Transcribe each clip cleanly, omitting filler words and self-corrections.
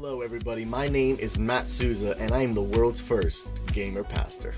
Hello everybody, my name is Matt Souza and I am the world's first gamer pastor.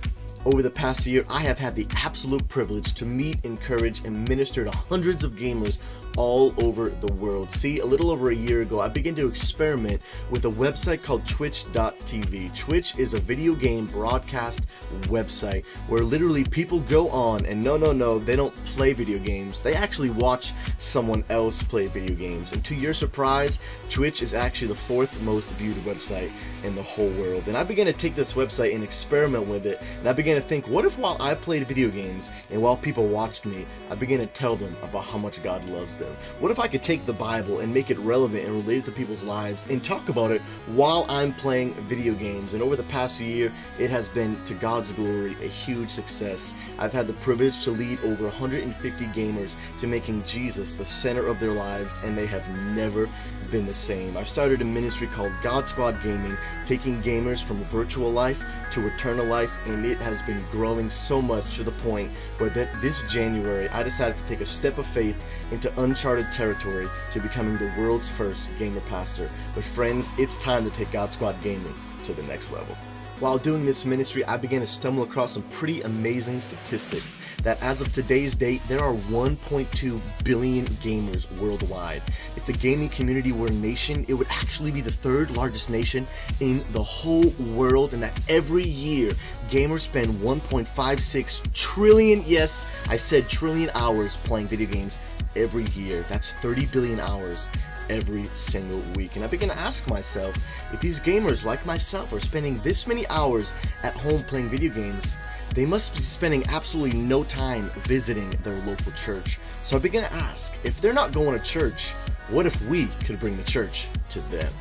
Over the past year, I have had the absolute privilege to meet, encourage, and minister to hundreds of gamers all over the world. See, a little over a year ago, I began to experiment with a website called Twitch.tv. Twitch is a video game broadcast website where literally people go on and no, they don't play video games. They actually watch someone else play video games. And to your surprise, Twitch is actually the fourth most viewed website in the whole world. And I began to take this website and experiment with it. And I began to think, what if while I played video games and while people watched me, I began to tell them about how much God loves them? What if I could take the Bible and make it relevant and related to people's lives and talk about it while I'm playing video games? And over the past year, it has been, to God's glory, a huge success. I've had the privilege to lead over 150 gamers to making Jesus the center of their lives, and they have never been the same. I've started a ministry called God Squad Gaming, taking gamers from virtual life to eternal life, and it has been growing so much to the point where this January I decided to take a step of faith into uncharted territory to becoming the world's first gamer pastor. But friends, it's time to take God Squad Gaming to the next level. While doing this ministry, I began to stumble across some pretty amazing statistics that as of today's date, there are 1.2 billion gamers worldwide. If the gaming community were a nation, it would actually be the third largest nation in the whole world, and that every year, gamers spend 1.56 trillion, yes, I said trillion hours playing video games every year. That's 30 billion hours every single week. And I began to ask myself, if these gamers like myself are spending this many hours at home playing video games, they must be spending absolutely no time visiting their local church. So I began to ask, if they're not going to church, what if we could bring the church to them?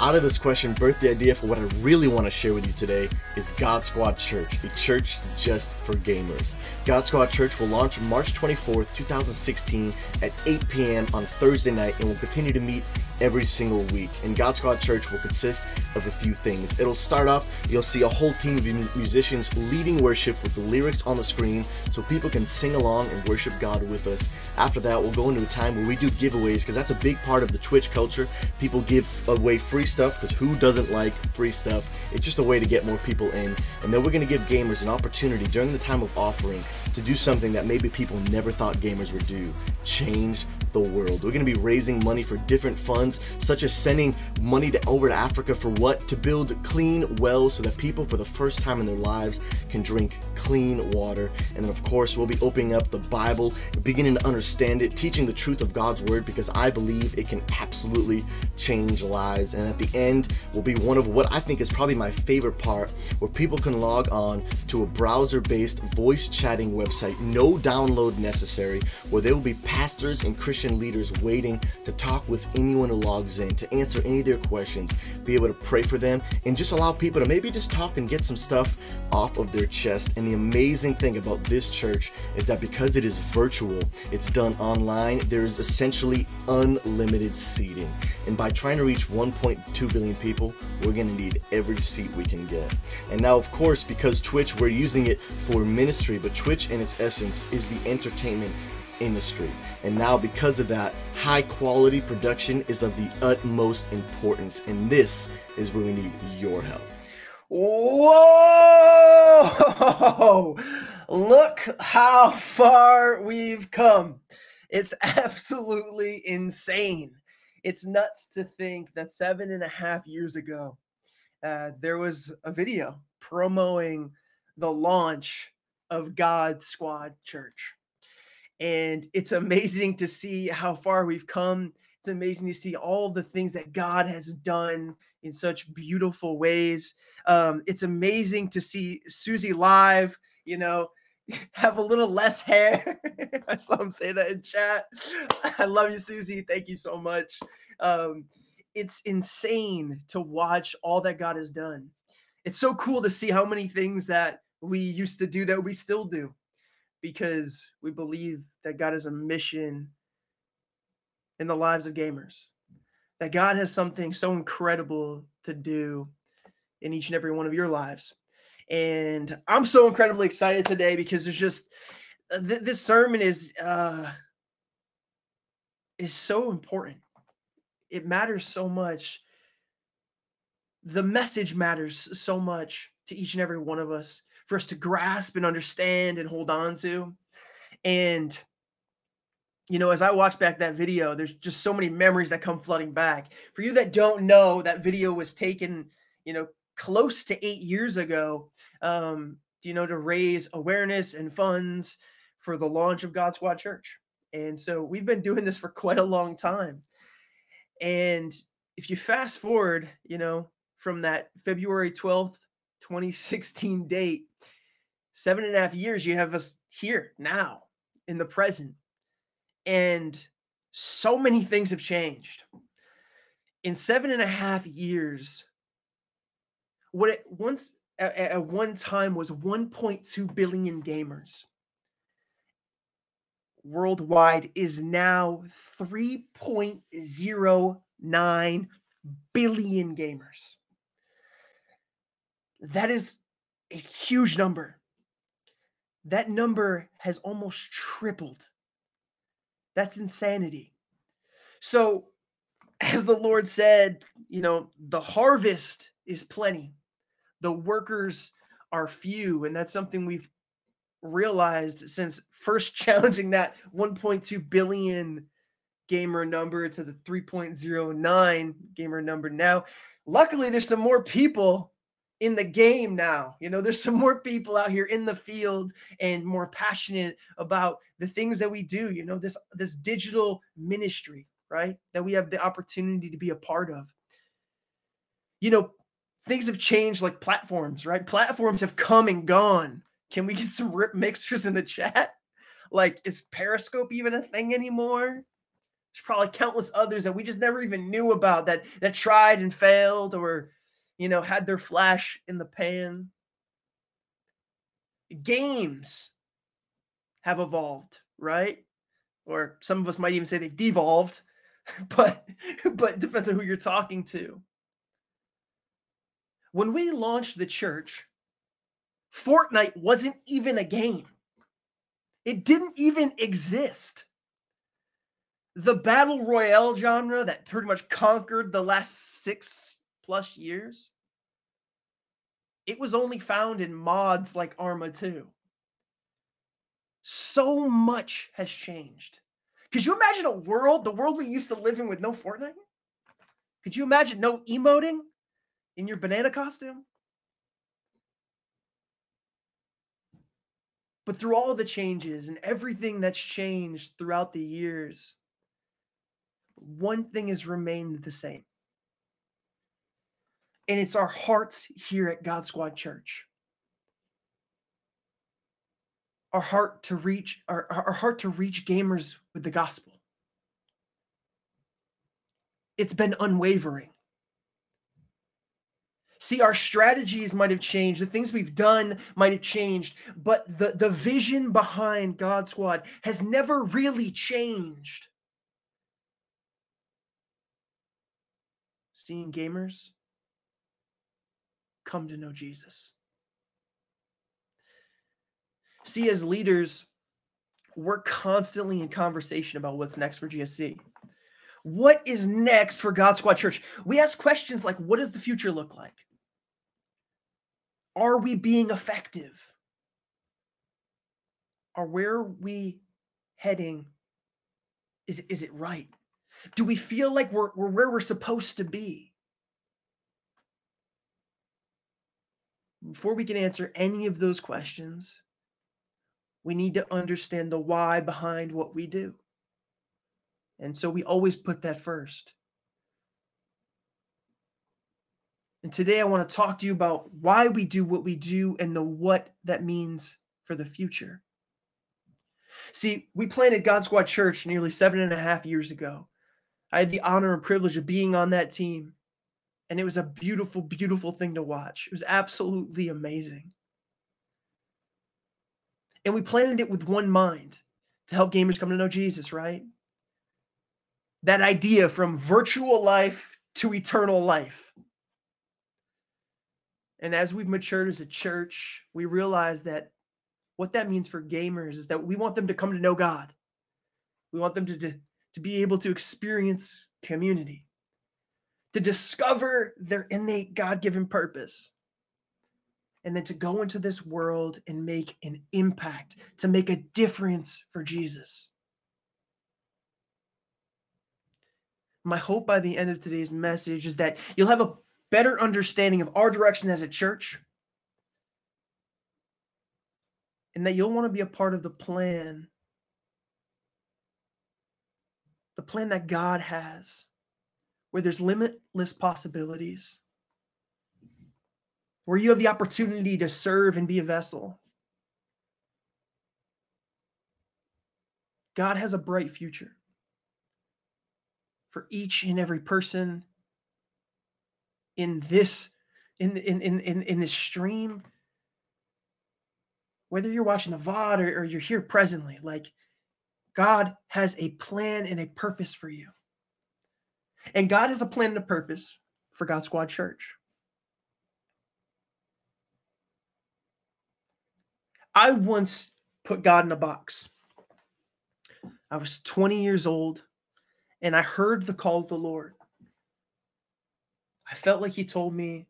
Out of this question birthed the idea for what I really want to share with you today is God Squad Church, a church just for gamers. God Squad Church will launch March 24th, 2016 at 8 p.m. on Thursday night and will continue to meet every single week. And God Squad Church will consist of a few things. It'll start off, you'll see a whole team of musicians leading worship with the lyrics on the screen so people can sing along and worship God with us. After that, we'll go into a time where we do giveaways because that's a big part of the Twitch culture. People give away free stuff because who doesn't like free stuff? It's just a way to get more people in. And then we're going to give gamers an opportunity during the time of offering to do something that maybe people never thought gamers would do: change the world. We're going to be raising money for different funds, such as sending money over to Africa for what? To build clean wells so that people for the first time in their lives can drink clean water. And then of course we'll be opening up the Bible, beginning to understand it, teaching the truth of God's word because I believe it can absolutely change lives. And at the end will be one of what I think is probably my favorite part, where people can log on to a browser-based voice chatting website, no download necessary, where there will be pastors and Christian leaders waiting to talk with anyone who logs in, to answer any of their questions, be able to pray for them, and just allow people to maybe just talk and get some stuff off of their chest. And the amazing thing about this church is that because it is virtual, it's done online, there is essentially unlimited seating. And by trying to reach 1.2 billion people, we're going to need every seat we can get. And now, of course, because Twitch, we're using it for ministry, but Twitch in its essence is the entertainment industry. And now because of that, high quality production is of the utmost importance, and this is where we need your help. Whoa! Look how far we've come. It's absolutely insane. It's nuts to think that 7.5 years ago, there was a video promoting the launch of God Squad Church. And it's amazing to see how far we've come. It's amazing to see all the things that God has done in such beautiful ways. It's amazing to see Susie live, you know, have a little less hair. I saw him say that in chat. I love you, Susie. Thank you so much. It's insane to watch all that God has done. It's so cool to see how many things that we used to do that we still do, because we believe that God has a mission in the lives of gamers, that God has something so incredible to do in each and every one of your lives. And I'm so incredibly excited today because there's just, this sermon is so important. It matters so much the message matters so much to each and every one of us for us to grasp and understand and hold on to. And, you know, as I watch back that video, there's just so many memories that come flooding back. For you that don't know, that video was taken, you know, close to 8 years ago, you know, to raise awareness and funds for the launch of God Squad Church. And so we've been doing this for quite a long time. And if you fast forward, you know, from that February 12th, 2016 date, 7.5 years, you have us here now in the present. And so many things have changed. In 7.5 years, what it once at one time was 1.2 billion gamers worldwide is now 3.09 billion gamers. That is a huge number. That number has almost tripled. That's insanity. So, as the Lord said, you know, the harvest is plenty. The workers are few, and that's something we've realized since first challenging that 1.2 billion gamer number to the 3.09 gamer number now. Luckily, there's some more people in the game now. You know, there's some more people out here in the field and more passionate about the things that we do, you know, this digital ministry, right, that we have the opportunity to be a part of. You know, things have changed, like platforms, right? Platforms have come and gone. Can we get some rip mixers in the chat? Like, is Periscope even a thing anymore? There's probably countless others that we just never even knew about that tried and failed, or, you know, had their flash in the pan. Games have evolved, right? Or some of us might even say they've devolved, but it depends on who you're talking to. When we launched the church, Fortnite wasn't even a game. It didn't even exist. The battle royale genre that pretty much conquered the last 6+ years, it was only found in mods like Arma 2. So much has changed. Could you imagine the world we used to live in with no Fortnite? Could you imagine no emoting in your banana costume? But through all the changes and everything that's changed throughout the years, one thing has remained the same. And it's our hearts here at God Squad Church. Our heart to reach gamers with the gospel. It's been unwavering. See, our strategies might have changed. The things we've done might have changed. But the vision behind God Squad has never really changed. Seeing gamers come to know Jesus. See, as leaders, we're constantly in conversation about what's next for GSC. What is next for God Squad Church? We ask questions like, what does the future look like? Are we being effective? Or where are we heading? Is it right? Do we feel like we're where we're supposed to be? Before we can answer any of those questions, we need to understand the why behind what we do. And so we always put that first. And today I want to talk to you about why we do what we do and what that means for the future. See, we planted God Squad Church nearly 7.5 years ago. I had the honor and privilege of being on that team. And it was a beautiful, beautiful thing to watch. It was absolutely amazing. And we planted it with one mind, to help gamers come to know Jesus, right? That idea, from virtual life to eternal life. And as we've matured as a church, we realize that what that means for gamers is that we want them to come to know God. We want them to be able to experience community, to discover their innate God-given purpose, and then to go into this world and make an impact, to make a difference for Jesus. My hope by the end of today's message is that you'll have a better understanding of our direction as a church, and that you'll want to be a part of the plan that God has, where there's limitless possibilities, where you have the opportunity to serve and be a vessel. God has a bright future for each and every person in this, in this stream. Whether you're watching the VOD or you're here presently, like, God has a plan and a purpose for you. And God has a plan and a purpose for God Squad Church. I once put God in a box. I was 20 years old, and I heard the call of the Lord. I felt like he told me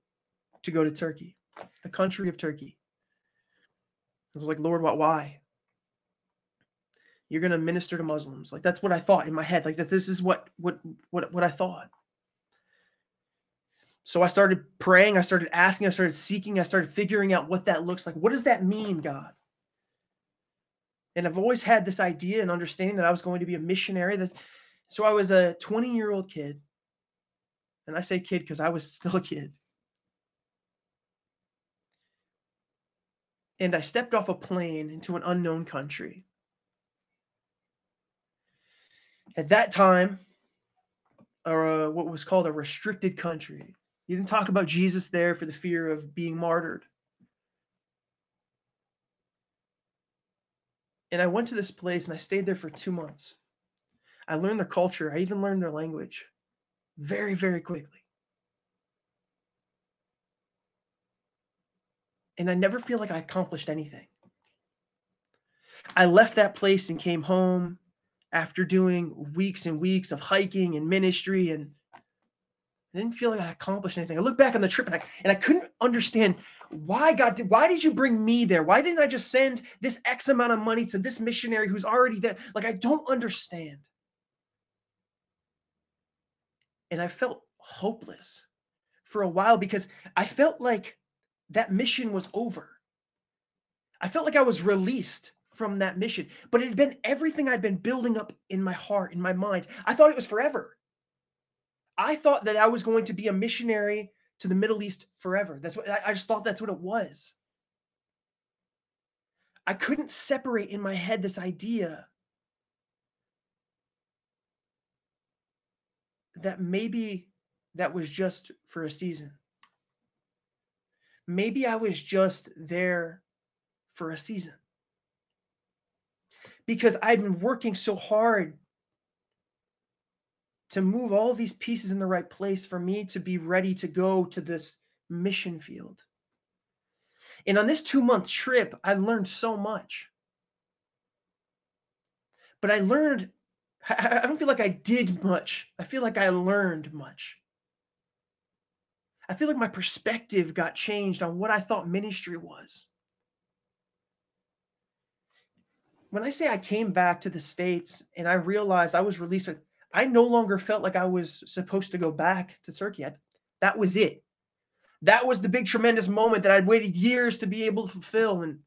to go to Turkey, the country of Turkey. I was like, Lord, why? You're going to minister to Muslims. Like, that's what I thought in my head. Like, that this is what I thought. So I started praying. I started asking. I started seeking. I started figuring out what that looks like. What does that mean, God? And I've always had this idea and understanding that I was going to be a missionary. So I was a 20-year-old kid. And I say kid because I was still a kid. And I stepped off a plane into an unknown country. At that time, what was called a restricted country. You didn't talk about Jesus there for the fear of being martyred. And I went to this place and I stayed there for 2 months. I learned their culture. I even learned their language very, very quickly. And I never feel like I accomplished anything. I left that place and came home after doing weeks and weeks of hiking and ministry, and I didn't feel like I accomplished anything. I look back on the trip and I couldn't understand why God did. Why did you bring me there? Why didn't I just send this X amount of money to this missionary who's already there? Like, I don't understand. And I felt hopeless for a while because I felt like that mission was over. I felt like I was released from that mission, but it had been everything I'd been building up in my heart, in my mind. I thought it was forever. I thought that I was going to be a missionary to the Middle East forever. That's what I just thought. That's what it was. I couldn't separate in my head this idea that maybe that was just for a season. Maybe I was just there for a season because I'd been working so hard to move all these pieces in the right place for me to be ready to go to this mission field. And on this 2-month trip, I learned so much. But I don't feel like I did much. I feel like I learned much. I feel like my perspective got changed on what I thought ministry was. When I say I came back to the States and I realized I was released, I no longer felt like I was supposed to go back to Turkey. That was it. That was the big, tremendous moment that I'd waited years to be able to fulfill. And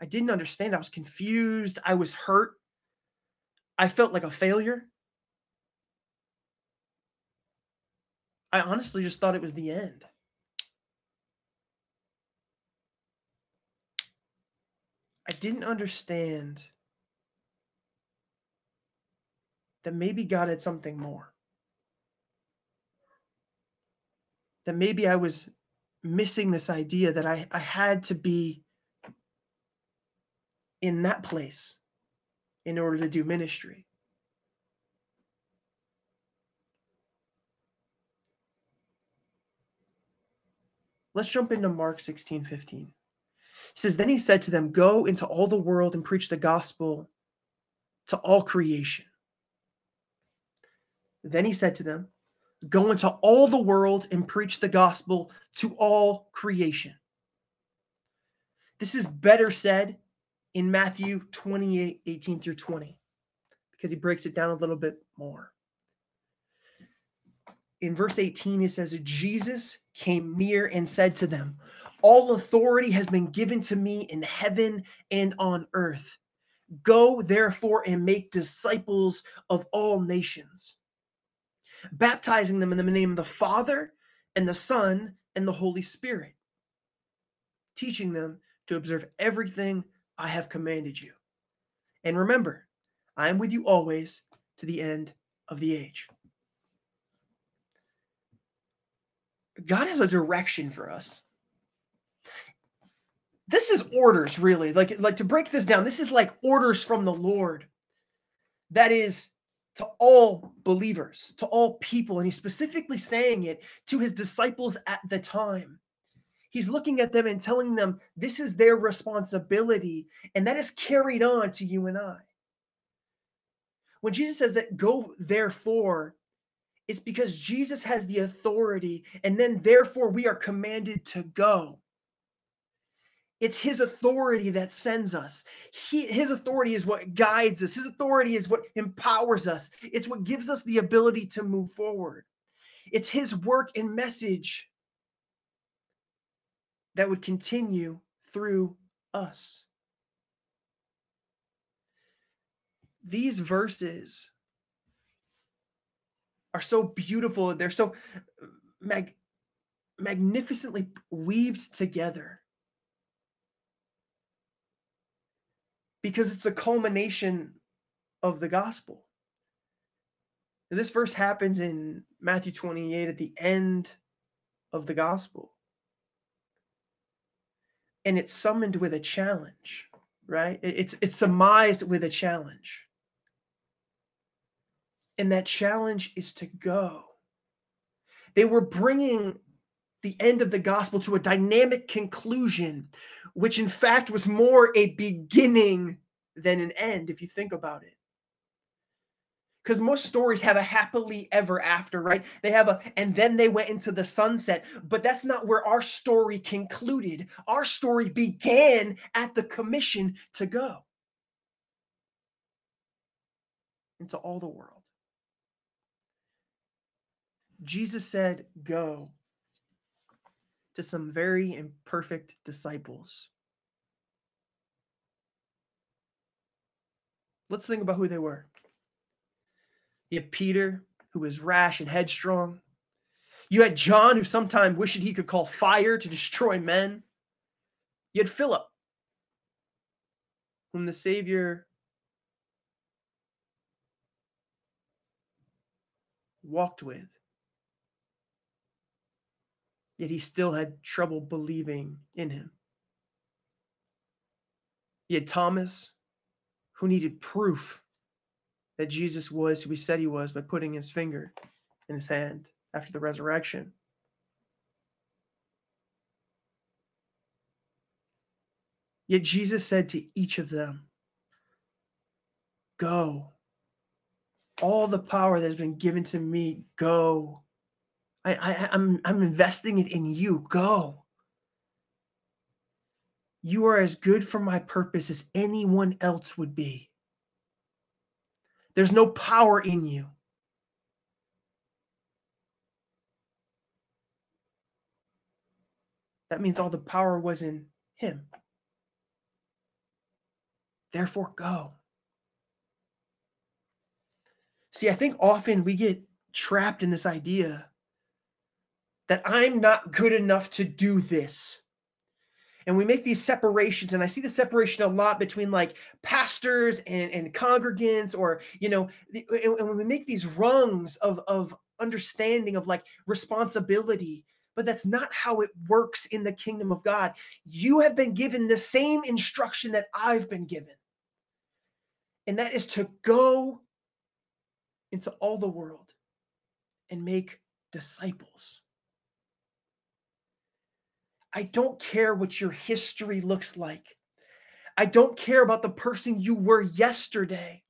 I didn't understand. I was confused. I was hurt. I felt like a failure. I honestly just thought it was the end. I didn't understand that maybe God had something more. That maybe I was missing this idea that I had to be in that place in order to do ministry. Let's jump into Mark 16:15. It says, then he said to them, go into all the world and preach the gospel to all creation. Then he said to them, Go into all the world and preach the gospel to all creation. This is better said in Matthew 28, 18 through 20, because he breaks it down a little bit more. In verse 18, it says, Jesus came near and said to them, all authority has been given to me in heaven and on earth. Go, therefore, and make disciples of all nations, baptizing them in the name of the Father and the Son and the Holy Spirit, teaching them to observe everything I have commanded you. And remember, I am with you always to the end of the age. God has a direction for us. This is orders, really. Like to break this down, this is like orders from the Lord. That is to all believers, to all people. And he's specifically saying it to his disciples at the time. He's looking at them and telling them this is their responsibility, and that is carried on to you and I. When Jesus says that, go therefore, it's because Jesus has the authority, and then therefore we are commanded to go. It's his authority that sends us. His authority is what guides us. His authority is what empowers us. It's what gives us the ability to move forward. It's his work and message that would continue through us. These verses are so beautiful. They're so magnificently weaved together, because it's a culmination of the gospel. Now, this verse happens in Matthew 28 at the end of the gospel. And it's summoned with a challenge, right? It's surmised with a challenge. And that challenge is to go. They were bringing the end of the gospel to a dynamic conclusion, which in fact was more a beginning than an end, if you think about it. Because most stories have a happily ever after, right? They have and then they went into the sunset, but that's not where our story concluded. Our story began at the commission to go into all the world. Jesus said, go, to some very imperfect disciples. Let's think about who they were. You have Peter, who was rash and headstrong. You had John, who sometimes wished he could call fire to destroy men. You had Philip, whom the Savior walked with, yet he still had trouble believing in him. You had Thomas, who needed proof that Jesus was who he said he was by putting his finger in his hand after the resurrection. Yet Jesus said to each of them, go. All the power that has been given to me, go. I'm investing it in you. Go. You are as good for my purpose as anyone else would be. There's no power in you. That means all the power was in him. Therefore, go. See, I think often we get trapped in this idea that I'm not good enough to do this. And we make these separations, and I see the separation a lot between like pastors and congregants, or, you know, and when we make these rungs of understanding of like responsibility, but that's not how it works in the kingdom of God. You have been given the same instruction that I've been given, and that is to go into all the world and make disciples. I don't care what your history looks like. I don't care about the person you were yesterday.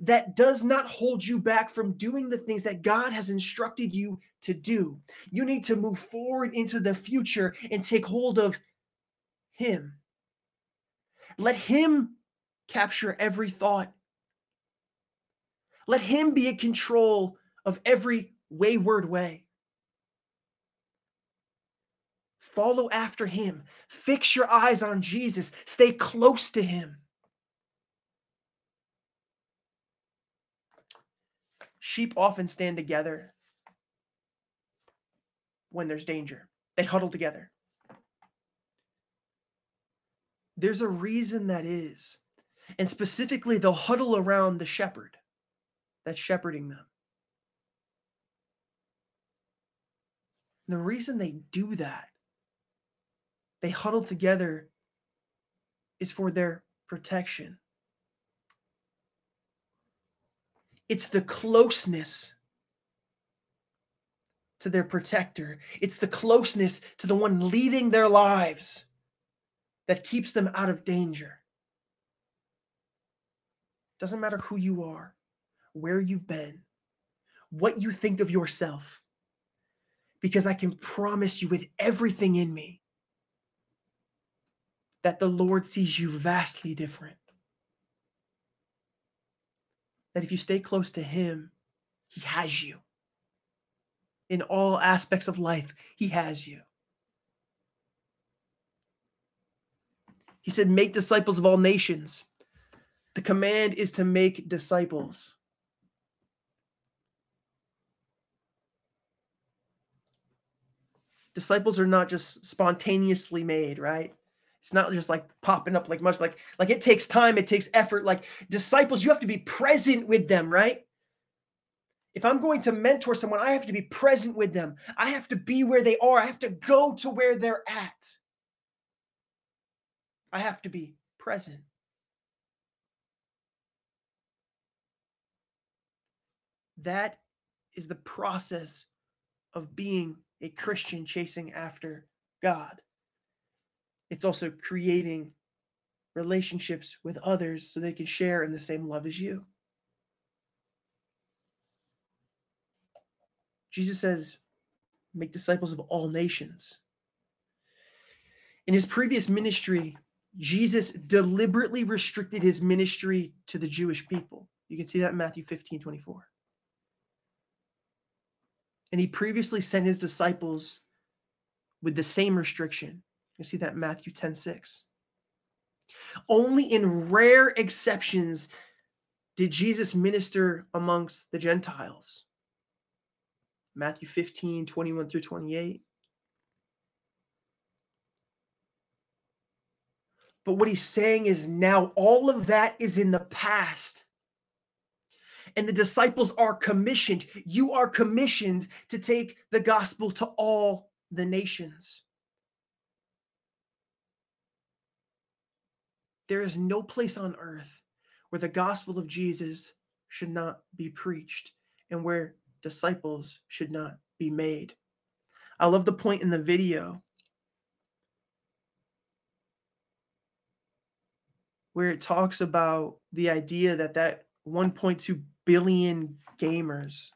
that does not hold you back from doing the things that God has instructed you to do. You need to move forward into the future and take hold of Him. Let Him capture every thought. Let Him be in control of every wayward way. Follow after Him. Fix your eyes on Jesus. Stay close to Him. Sheep often stand together when there's danger. They huddle together. There's a reason that is. And specifically, they'll huddle around the shepherd that's shepherding them. And the reason they do that, they huddle together, is for their protection. It's the closeness to their protector. It's the closeness to the one leading their lives that keeps them out of danger. Doesn't matter who you are, where you've been, what you think of yourself, because I can promise you with everything in me that the Lord sees you vastly different. That if you stay close to Him, He has you. In all aspects of life, He has you. He said, make disciples of all nations. The command is to make disciples. Disciples are not just spontaneously made, right? It's not just like popping up like much, like it takes time, it takes effort. Like disciples, you have to be present with them, right? If I'm going to mentor someone, I have to be present with them. I have to be where they are. I have to go to where they're at. I have to be present. That is the process of being a Christian chasing after God. It's also creating relationships with others so they can share in the same love as you. Jesus says, make disciples of all nations. In His previous ministry, Jesus deliberately restricted His ministry to the Jewish people. You can see that in Matthew 15:24. And He previously sent His disciples with the same restriction. You see that in Matthew 10:6. Only in rare exceptions did Jesus minister amongst the Gentiles. Matthew 15:21-28. But what He's saying is now all of that is in the past. And the disciples are commissioned. You are commissioned to take the gospel to all the nations. There is no place on earth where the gospel of Jesus should not be preached and where disciples should not be made. I love the point in the video where it talks about the idea that 1.2 billion gamers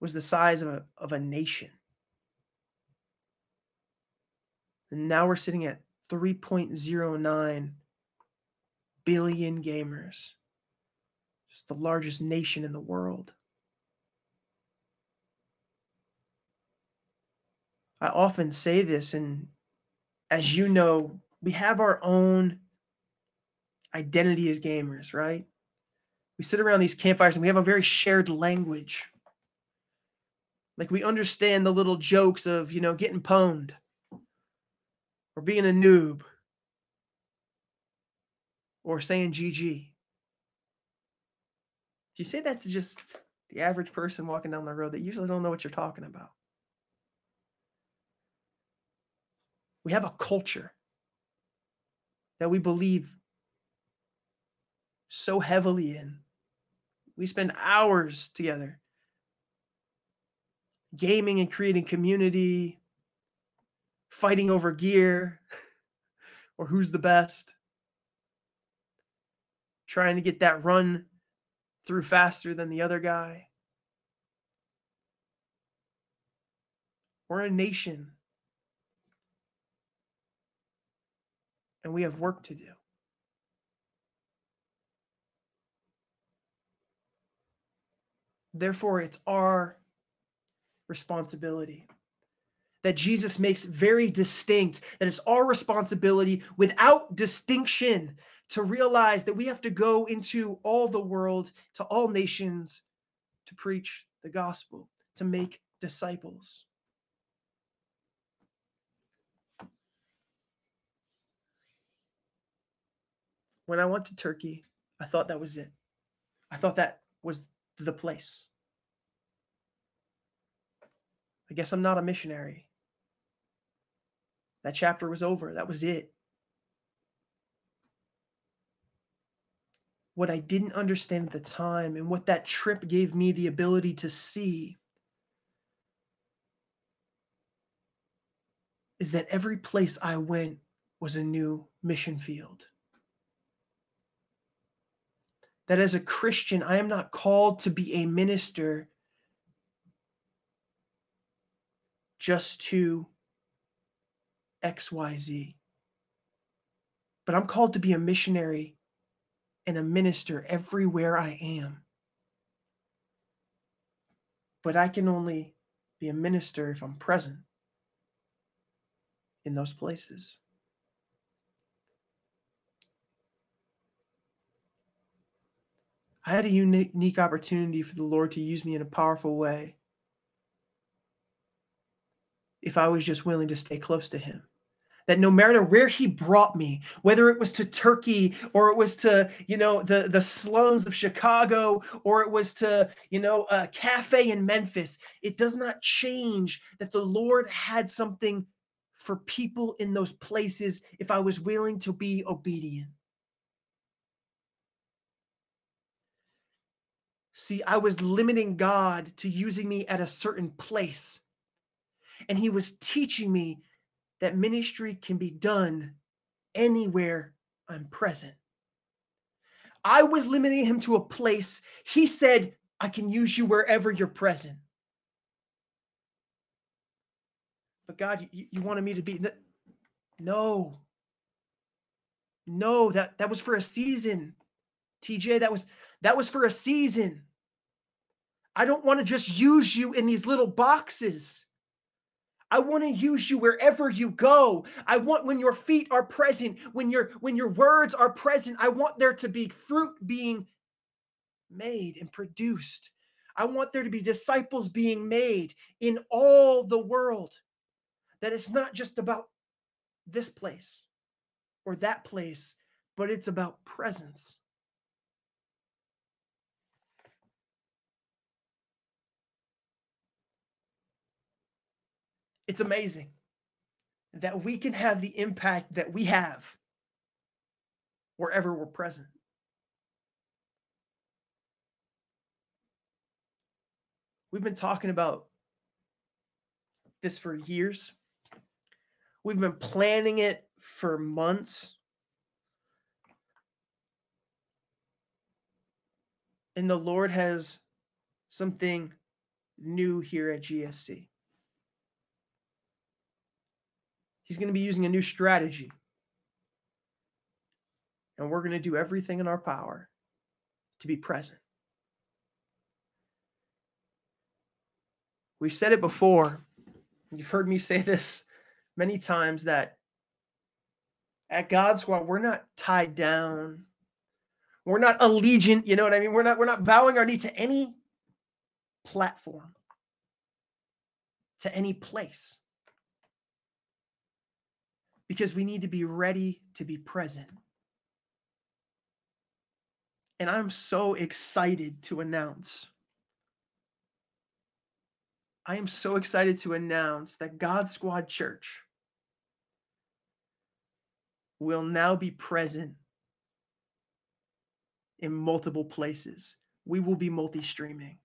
was the size of a nation. And now we're sitting at 3.09 billion gamers. It's the largest nation in the world. I often say this, and as you know, we have our own identity as gamers, right? We sit around these campfires and we have a very shared language. Like we understand the little jokes of, getting pwned. Or being a noob. Or saying GG. If you say that to just the average person walking down the road, they usually don't know what you're talking about. We have a culture that we believe so heavily in. We spend hours together gaming and creating community, fighting over gear or who's the best, trying to get that run threw faster than the other guy. We're a nation. And we have work to do. Therefore, it's our responsibility that Jesus makes very distinct, that it's our responsibility without distinction to realize that we have to go into all the world, to all nations, to preach the gospel, to make disciples. When I went to Turkey, I thought that was it. I thought that was the place. I guess I'm not a missionary. That chapter was over. That was it. What I didn't understand at the time and what that trip gave me the ability to see is that every place I went was a new mission field. That as a Christian, I am not called to be a minister just to XYZ. But I'm called to be a missionary and a minister everywhere I am. But I can only be a minister if I'm present in those places. I had a unique opportunity for the Lord to use me in a powerful way if I was just willing to stay close to him. That no matter where he brought me, whether it was to Turkey or it was to, the slums of Chicago or it was to, a cafe in Memphis, it does not change that the Lord had something for people in those places if I was willing to be obedient. See, I was limiting God to using me at a certain place. And he was teaching me that ministry can be done anywhere I'm present. I was limiting him to a place. He said, I can use you wherever you're present. But God, you wanted me to be... No, that was for a season. TJ, that was for a season. I don't want to just use you in these little boxes. I want to use you wherever you go. I want when your feet are present, when your words are present, I want there to be fruit being made and produced. I want there to be disciples being made in all the world. That it's not just about this place or that place, but it's about presence. It's amazing that we can have the impact that we have wherever we're present. We've been talking about this for years. We've been planning it for months. And the Lord has something new here at GSC. He's going to be using a new strategy. And we're going to do everything in our power to be present. We've said it before. You've heard me say this many times that at God Squad, we're not tied down. We're not allegiant. You know what I mean? We're not bowing our knee to any platform, to any place. Because we need to be ready to be present. And I'm so excited to announce. I am so excited to announce that God Squad Church will now be present in multiple places. We will be multi-streaming.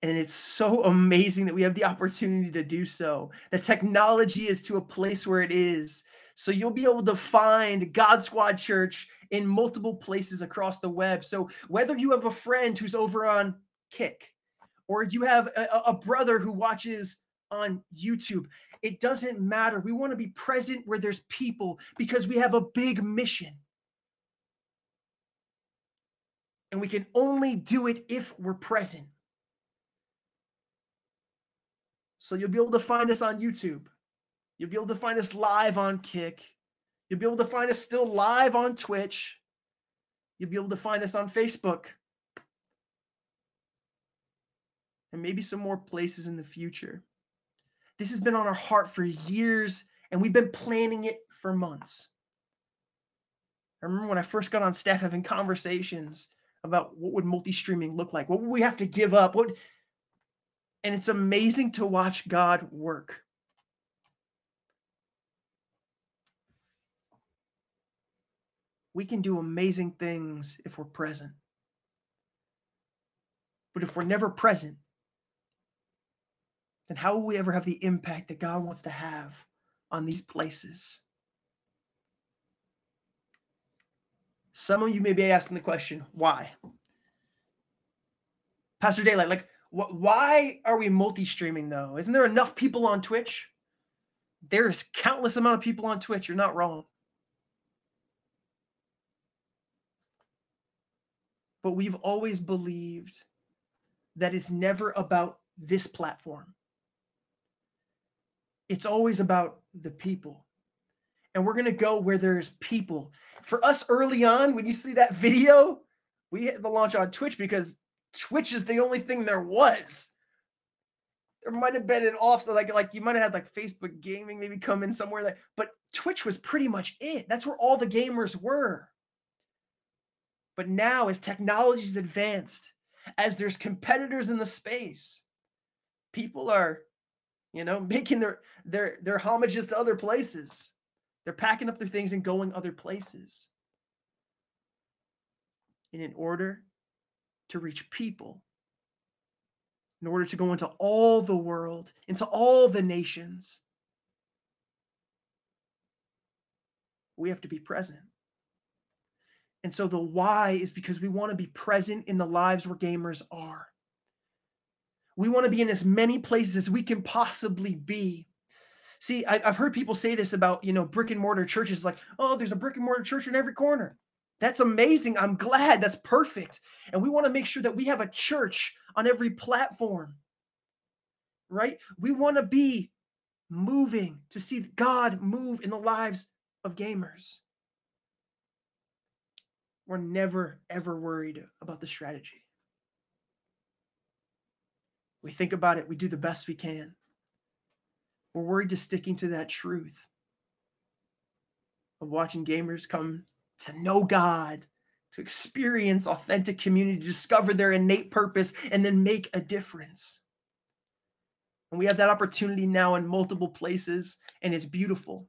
And it's so amazing that we have the opportunity to do so. That technology is to a place where it is So you'll be able to find God Squad Church in multiple places across the web. So whether you have a friend who's over on Kick, or you have a brother who watches on YouTube, it doesn't matter. We want to be present where there's people because we have a big mission. And we can only do it if we're present. So you'll be able to find us on YouTube. You'll be able to find us live on Kick. You'll be able to find us still live on Twitch. You'll be able to find us on Facebook. And maybe some more places in the future. This has been on our heart for years, and we've been planning it for months. I remember when I first got on staff having conversations about what would multi-streaming look like? What would we have to give up? And it's amazing to watch God work. We can do amazing things if we're present. But if we're never present, then how will we ever have the impact that God wants to have on these places? Some of you may be asking the question, why? Pastor Daylight, why are we multi-streaming though? Isn't there enough people on Twitch? There is countless amount of people on Twitch. You're not wrong. But we've always believed that it's never about this platform. It's always about the people. And we're going to go where there's people. For us early on, when you see that video, we hit the launch on Twitch because Twitch is the only thing there was. There might have been an offset, like you might have had Facebook gaming maybe come in somewhere there, but Twitch was pretty much it. That's where all the gamers were. But now as technology's advanced, as there's competitors in the space, people are, making their homages to other places. They're packing up their things and going other places. And in order to reach people, in order to go into all the world, into all the nations, we have to be present. And so the why is because we want to be present in the lives where gamers are. We want to be in as many places as we can possibly be. See, I've heard people say this about, brick and mortar churches, there's a brick and mortar church in every corner. That's amazing. I'm glad. That's perfect. And we want to make sure that we have a church on every platform, right? We want to be moving to see God move in the lives of gamers. We're never, ever worried about the strategy. We think about it. We do the best we can. We're worried to sticking to that truth of watching gamers come to know God, to experience authentic community, to discover their innate purpose, and then make a difference. And we have that opportunity now in multiple places, and it's beautiful.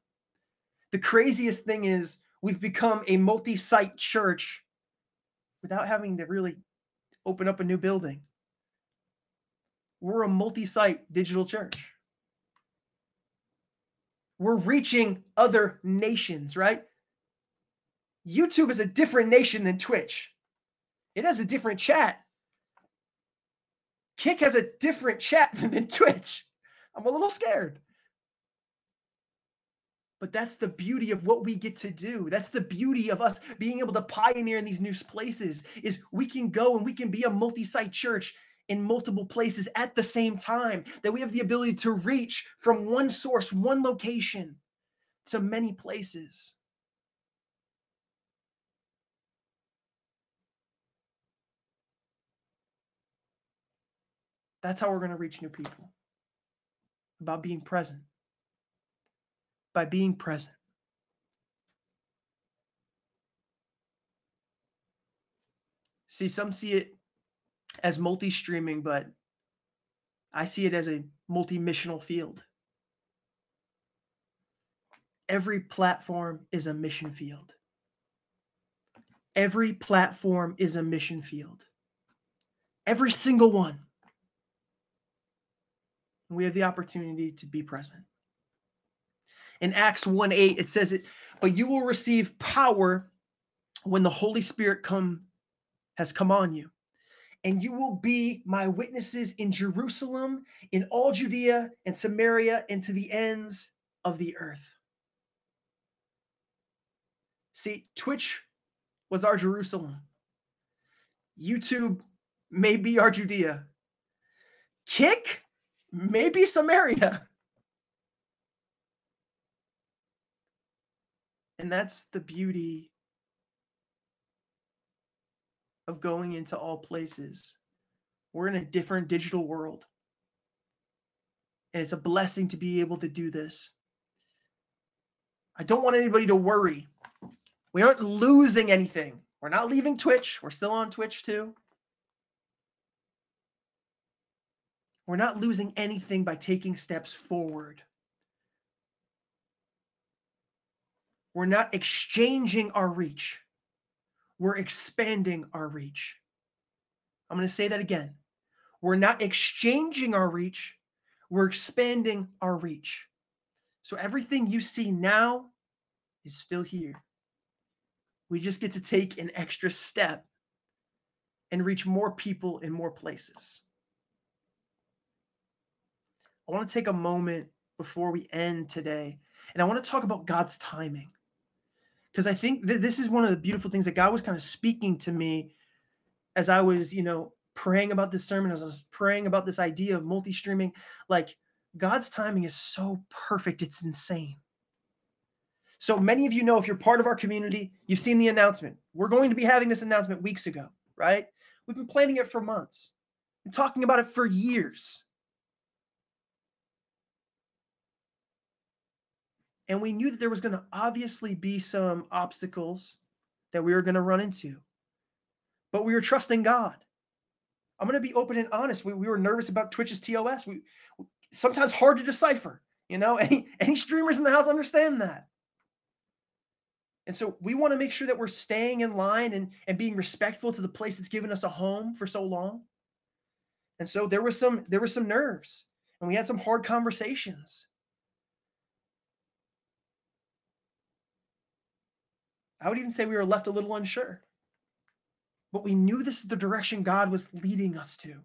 The craziest thing is, we've become a multi-site church without having to really open up a new building. We're a multi-site digital church. We're reaching other nations, right? YouTube is a different nation than Twitch. It has a different chat. Kick has a different chat than Twitch. I'm a little scared. But that's the beauty of what we get to do. That's the beauty of us being able to pioneer in these new places is we can go and we can be a multi-site church in multiple places at the same time, that we have the ability to reach from one source, one location to many places. That's how we're going to reach new people, about being present. By being present. See, some see it as multi-streaming, but I see it as a multi-missional field. Every platform is a mission field. Every platform is a mission field. Every single one. We have the opportunity to be present. In Acts 1:8, it says it, but you will receive power when the Holy Spirit has come on you. And you will be my witnesses in Jerusalem, in all Judea and Samaria, and to the ends of the earth. See, Twitch was our Jerusalem. YouTube may be our Judea. Kick may be Samaria. And that's the beauty of going into all places. We're in a different digital world. And it's a blessing to be able to do this. I don't want anybody to worry. We aren't losing anything. We're not leaving Twitch. We're still on Twitch too. We're not losing anything by taking steps forward. We're not exchanging our reach. We're expanding our reach. I'm going to say that again. We're not exchanging our reach. We're expanding our reach. So everything you see now is still here. We just get to take an extra step and reach more people in more places. I want to take a moment before we end today, and I want to talk about God's timing. Because I think this is one of the beautiful things that God was kind of speaking to me as I was, praying about this sermon, as I was praying about this idea of multi-streaming. Like, God's timing is so perfect, it's insane. So many of you know, if you're part of our community, you've seen the announcement. We're going to be having this announcement weeks ago, right? We've been planning it for months. We've been talking about it for years. And we knew that there was going to obviously be some obstacles that we were going to run into. But we were trusting God. I'm going to be open and honest. We were nervous about Twitch's TOS. Sometimes hard to decipher. Any streamers in the house understand that. And so we want to make sure that we're staying in line and being respectful to the place that's given us a home for so long. And so there were some nerves. And we had some hard conversations. I would even say we were left a little unsure. But we knew this is the direction God was leading us to.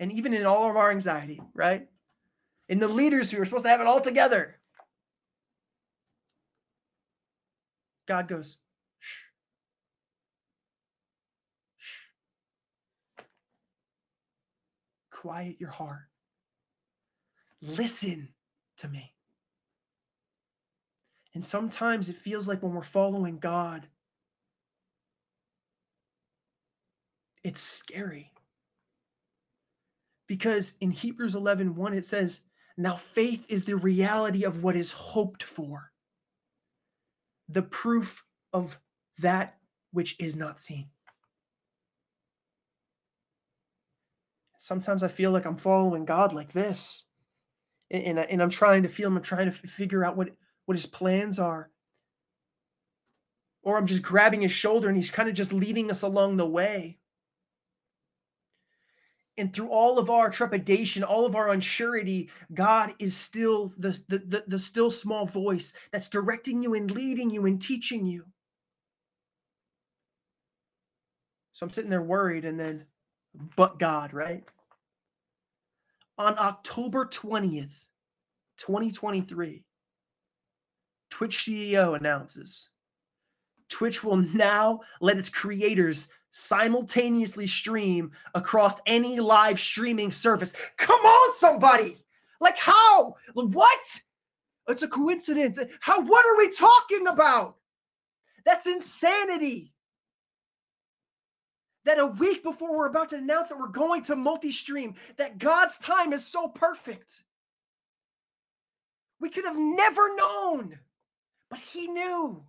And even in all of our anxiety, right? In the leaders who were supposed to have it all together, God goes, shh. Shh. Quiet your heart. Listen to me. And sometimes it feels like when we're following God, it's scary. Because in Hebrews 11:1, it says, now faith is the reality of what is hoped for, the proof of that which is not seen. Sometimes I feel like I'm following God like this, and I'm trying to figure out what his plans are. Or I'm just grabbing his shoulder and he's kind of just leading us along the way. And through all of our trepidation, all of our unsurety, God is still the still small voice that's directing you and leading you and teaching you. So I'm sitting there worried, and then, but God, right? On October 20th, 2023, Twitch CEO announces Twitch will now let its creators simultaneously stream across any live streaming service. Come on, somebody! Like, how? What? It's a coincidence. How? What are we talking about? That's insanity. That a week before we're about to announce that we're going to multi-stream, that God's time is so perfect. We could have never known. But he knew.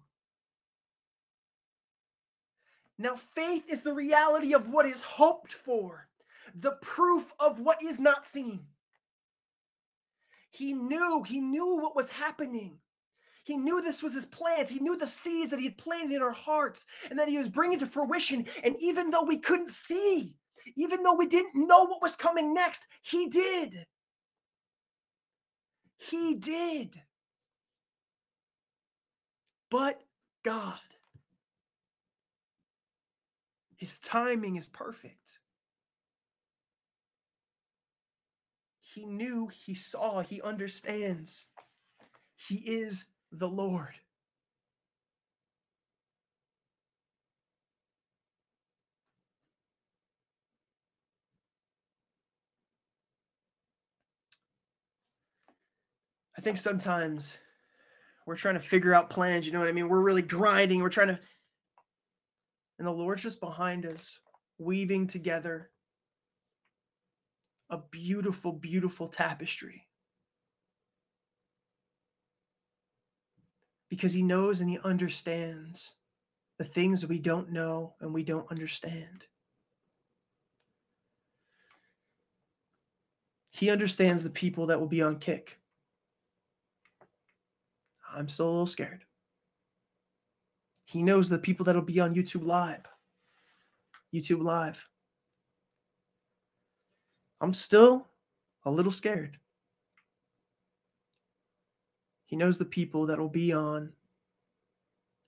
Now, faith is the reality of what is hoped for, the proof of what is not seen. He knew what was happening. He knew this was his plans. He knew the seeds that he had planted in our hearts and that he was bringing to fruition. And even though we couldn't see, even though we didn't know what was coming next, he did. He did. But God. His timing is perfect. He knew, he saw, he understands. He is the Lord. I think sometimes we're trying to figure out plans, you know what I mean? We're really grinding, we're trying to... And the Lord's just behind us, weaving together a beautiful, beautiful tapestry. Because he knows and he understands the things we don't know and we don't understand. He understands the people that will be on Kick. I'm still a little scared. He knows the people that'll be on YouTube Live. I'm still a little scared. He knows the people that'll be on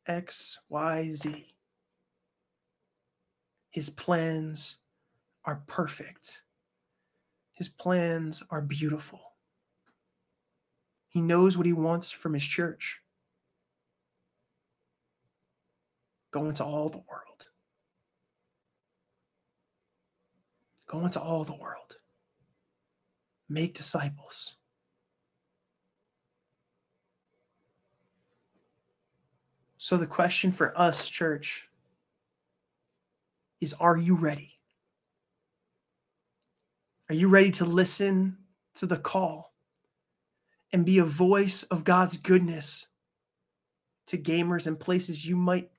X, Y, Z. His plans are perfect. His plans are beautiful. He knows what he wants from his church. Going to all the world. Going to all the world. Make disciples. So the question for us, church, is, are you ready? Are you ready to listen to the call and be a voice of God's goodness to gamers in places you might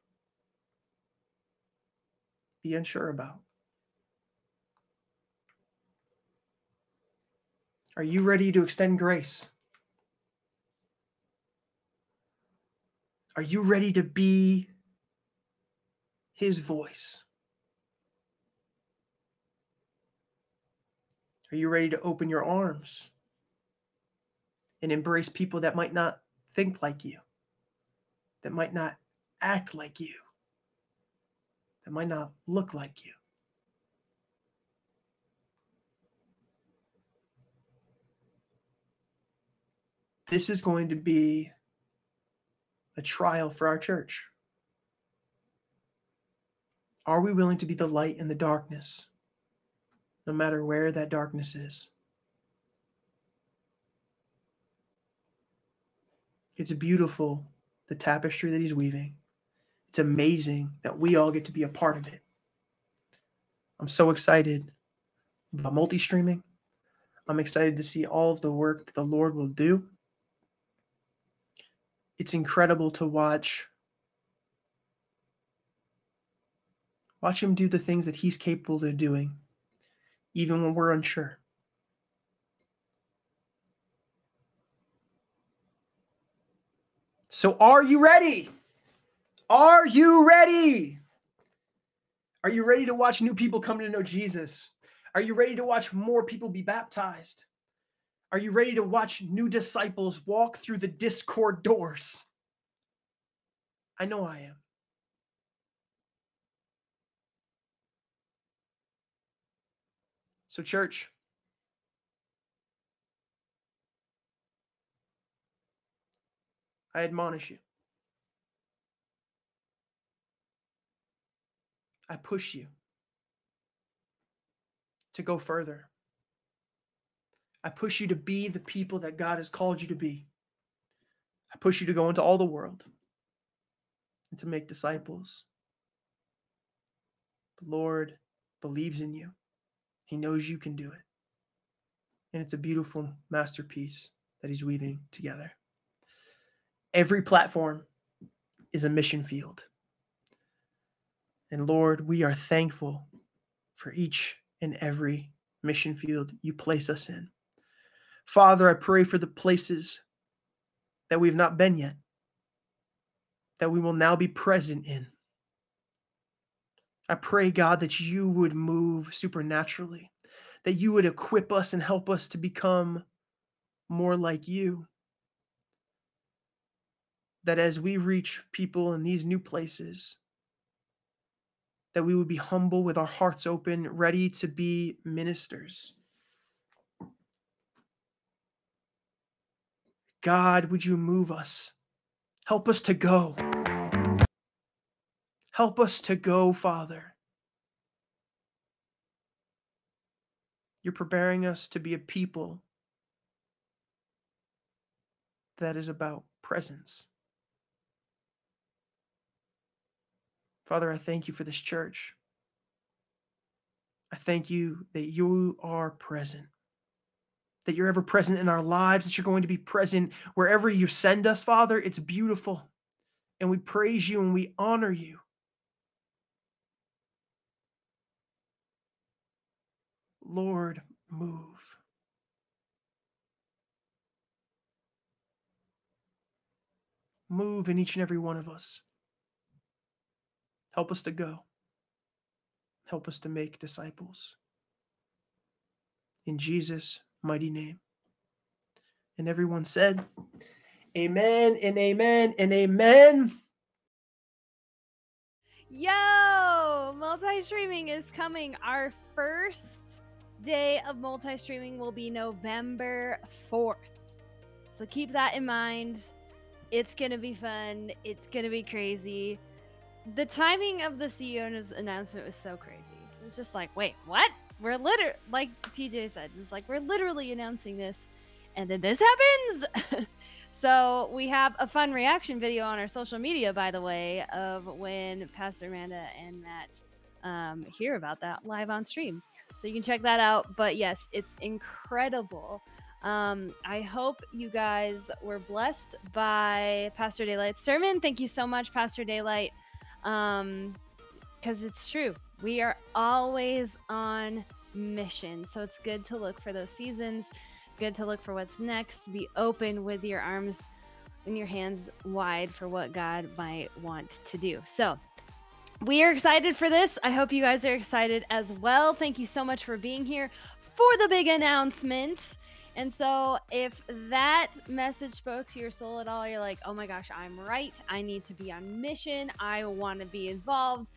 be unsure about? Are you ready to extend grace? Are you ready to be his voice? Are you ready to open your arms and embrace people that might not think like you, that might not act like you, that might not look like you? This is going to be a trial for our church. Are we willing to be the light in the darkness, no matter where that darkness is? It's beautiful, the tapestry that he's weaving. It's amazing that we all get to be a part of it. I'm so excited about multi-streaming. I'm excited to see all of the work that the Lord will do. It's incredible to watch him do the things that he's capable of doing, even when we're unsure. So are you ready? Are you ready? Are you ready to watch new people come to know Jesus? Are you ready to watch more people be baptized? Are you ready to watch new disciples walk through the Discord doors? I know I am. So, church, I admonish you. I push you to go further. I push you to be the people that God has called you to be. I push you to go into all the world and to make disciples. The Lord believes in you. He knows you can do it. And it's a beautiful masterpiece that he's weaving together. Every platform is a mission field. And Lord, we are thankful for each and every mission field you place us in. Father, I pray for the places that we've not been yet, that we will now be present in. I pray, God, that you would move supernaturally, that you would equip us and help us to become more like you. That as we reach people in these new places, that we would be humble with our hearts open, ready to be ministers. God, would you move us? Help us to go. Help us to go, Father. You're preparing us to be a people that is about presence. Father, I thank you for this church. I thank you that you are present, that you're ever present in our lives, that you're going to be present wherever you send us, Father. It's beautiful. And we praise you and we honor you. Lord, move. Move in each and every one of us. Help us to go. Help us to make disciples. In Jesus' mighty name. And everyone said, amen and amen and amen. Yo, multi-streaming is coming. Our first day of multi-streaming will be November 4th. So keep that in mind. It's going to be fun. It's going to be crazy. The timing of the CEO's announcement was so crazy. It was just like, wait, what? We're literally, like TJ said, it's like, we're literally announcing this and then this happens. So we have a fun reaction video on our social media, by the way, of when Pastor Amanda and Matt hear about that live on stream. So you can check that out. But yes, it's incredible. I hope you guys were blessed by Pastor Daylight's sermon. Thank you so much, Pastor Daylight, because it's true. We are always on mission. So it's good to look for those seasons. Good to look for what's next. Be open with your arms and your hands wide for what God might want to do. So we are excited for this. I hope you guys are excited as well. Thank you so much for being here for the big announcement. And so if that message spoke to your soul at all, you're like, oh my gosh, I'm right. I need to be on mission. I want to be involved.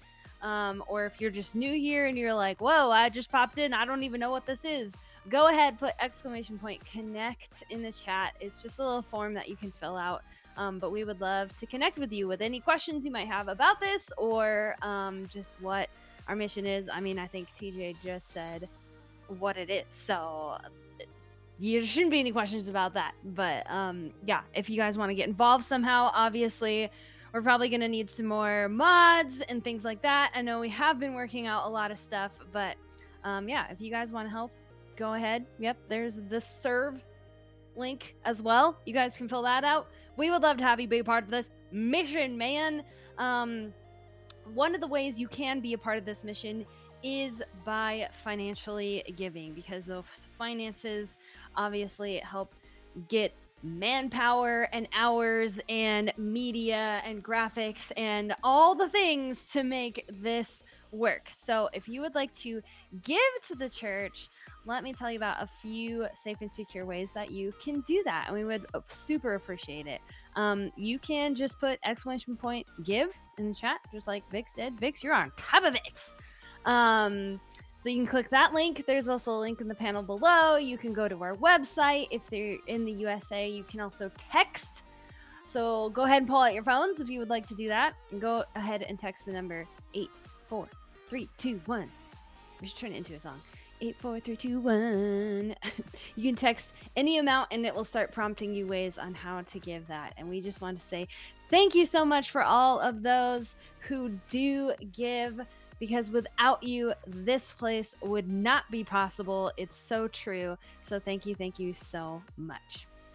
Or if you're just new here and you're like, whoa, I just popped in. I don't even know what this is. Go ahead, put ! Connect in the chat. It's just a little form that you can fill out. But we would love to connect with you with any questions you might have about this or just what our mission is. I mean, I think TJ just said what it is. So there shouldn't be any questions about that. But yeah, if you guys want to get involved somehow, obviously, we're probably going to need some more mods and things like that. I know we have been working out a lot of stuff. But yeah, if you guys want to help, go ahead. Yep, there's the serve link as well. You guys can fill that out. We would love to have you be a part of this mission, man. One of the ways you can be a part of this mission is by financially giving, because those finances obviously help get manpower and hours and media and graphics and all the things to make this work. So if you would like to give to the church, let me tell you about a few safe and secure ways that you can do that. And we would super appreciate it. You can just put !give in the chat, just like Vix did. Vix, you're on top of it. So you can click that link. There's also a link in the panel below. You can go to our website. If they're in the USA, you can also text. So go ahead and pull out your phones if you would like to do that. And go ahead and text the number 84321. We should turn it into a song. 84321. You can text any amount and it will start prompting you ways on how to give that. And we just want to say thank you so much for all of those who do give, because without you, this place would not be possible. It's so true. So thank you so much.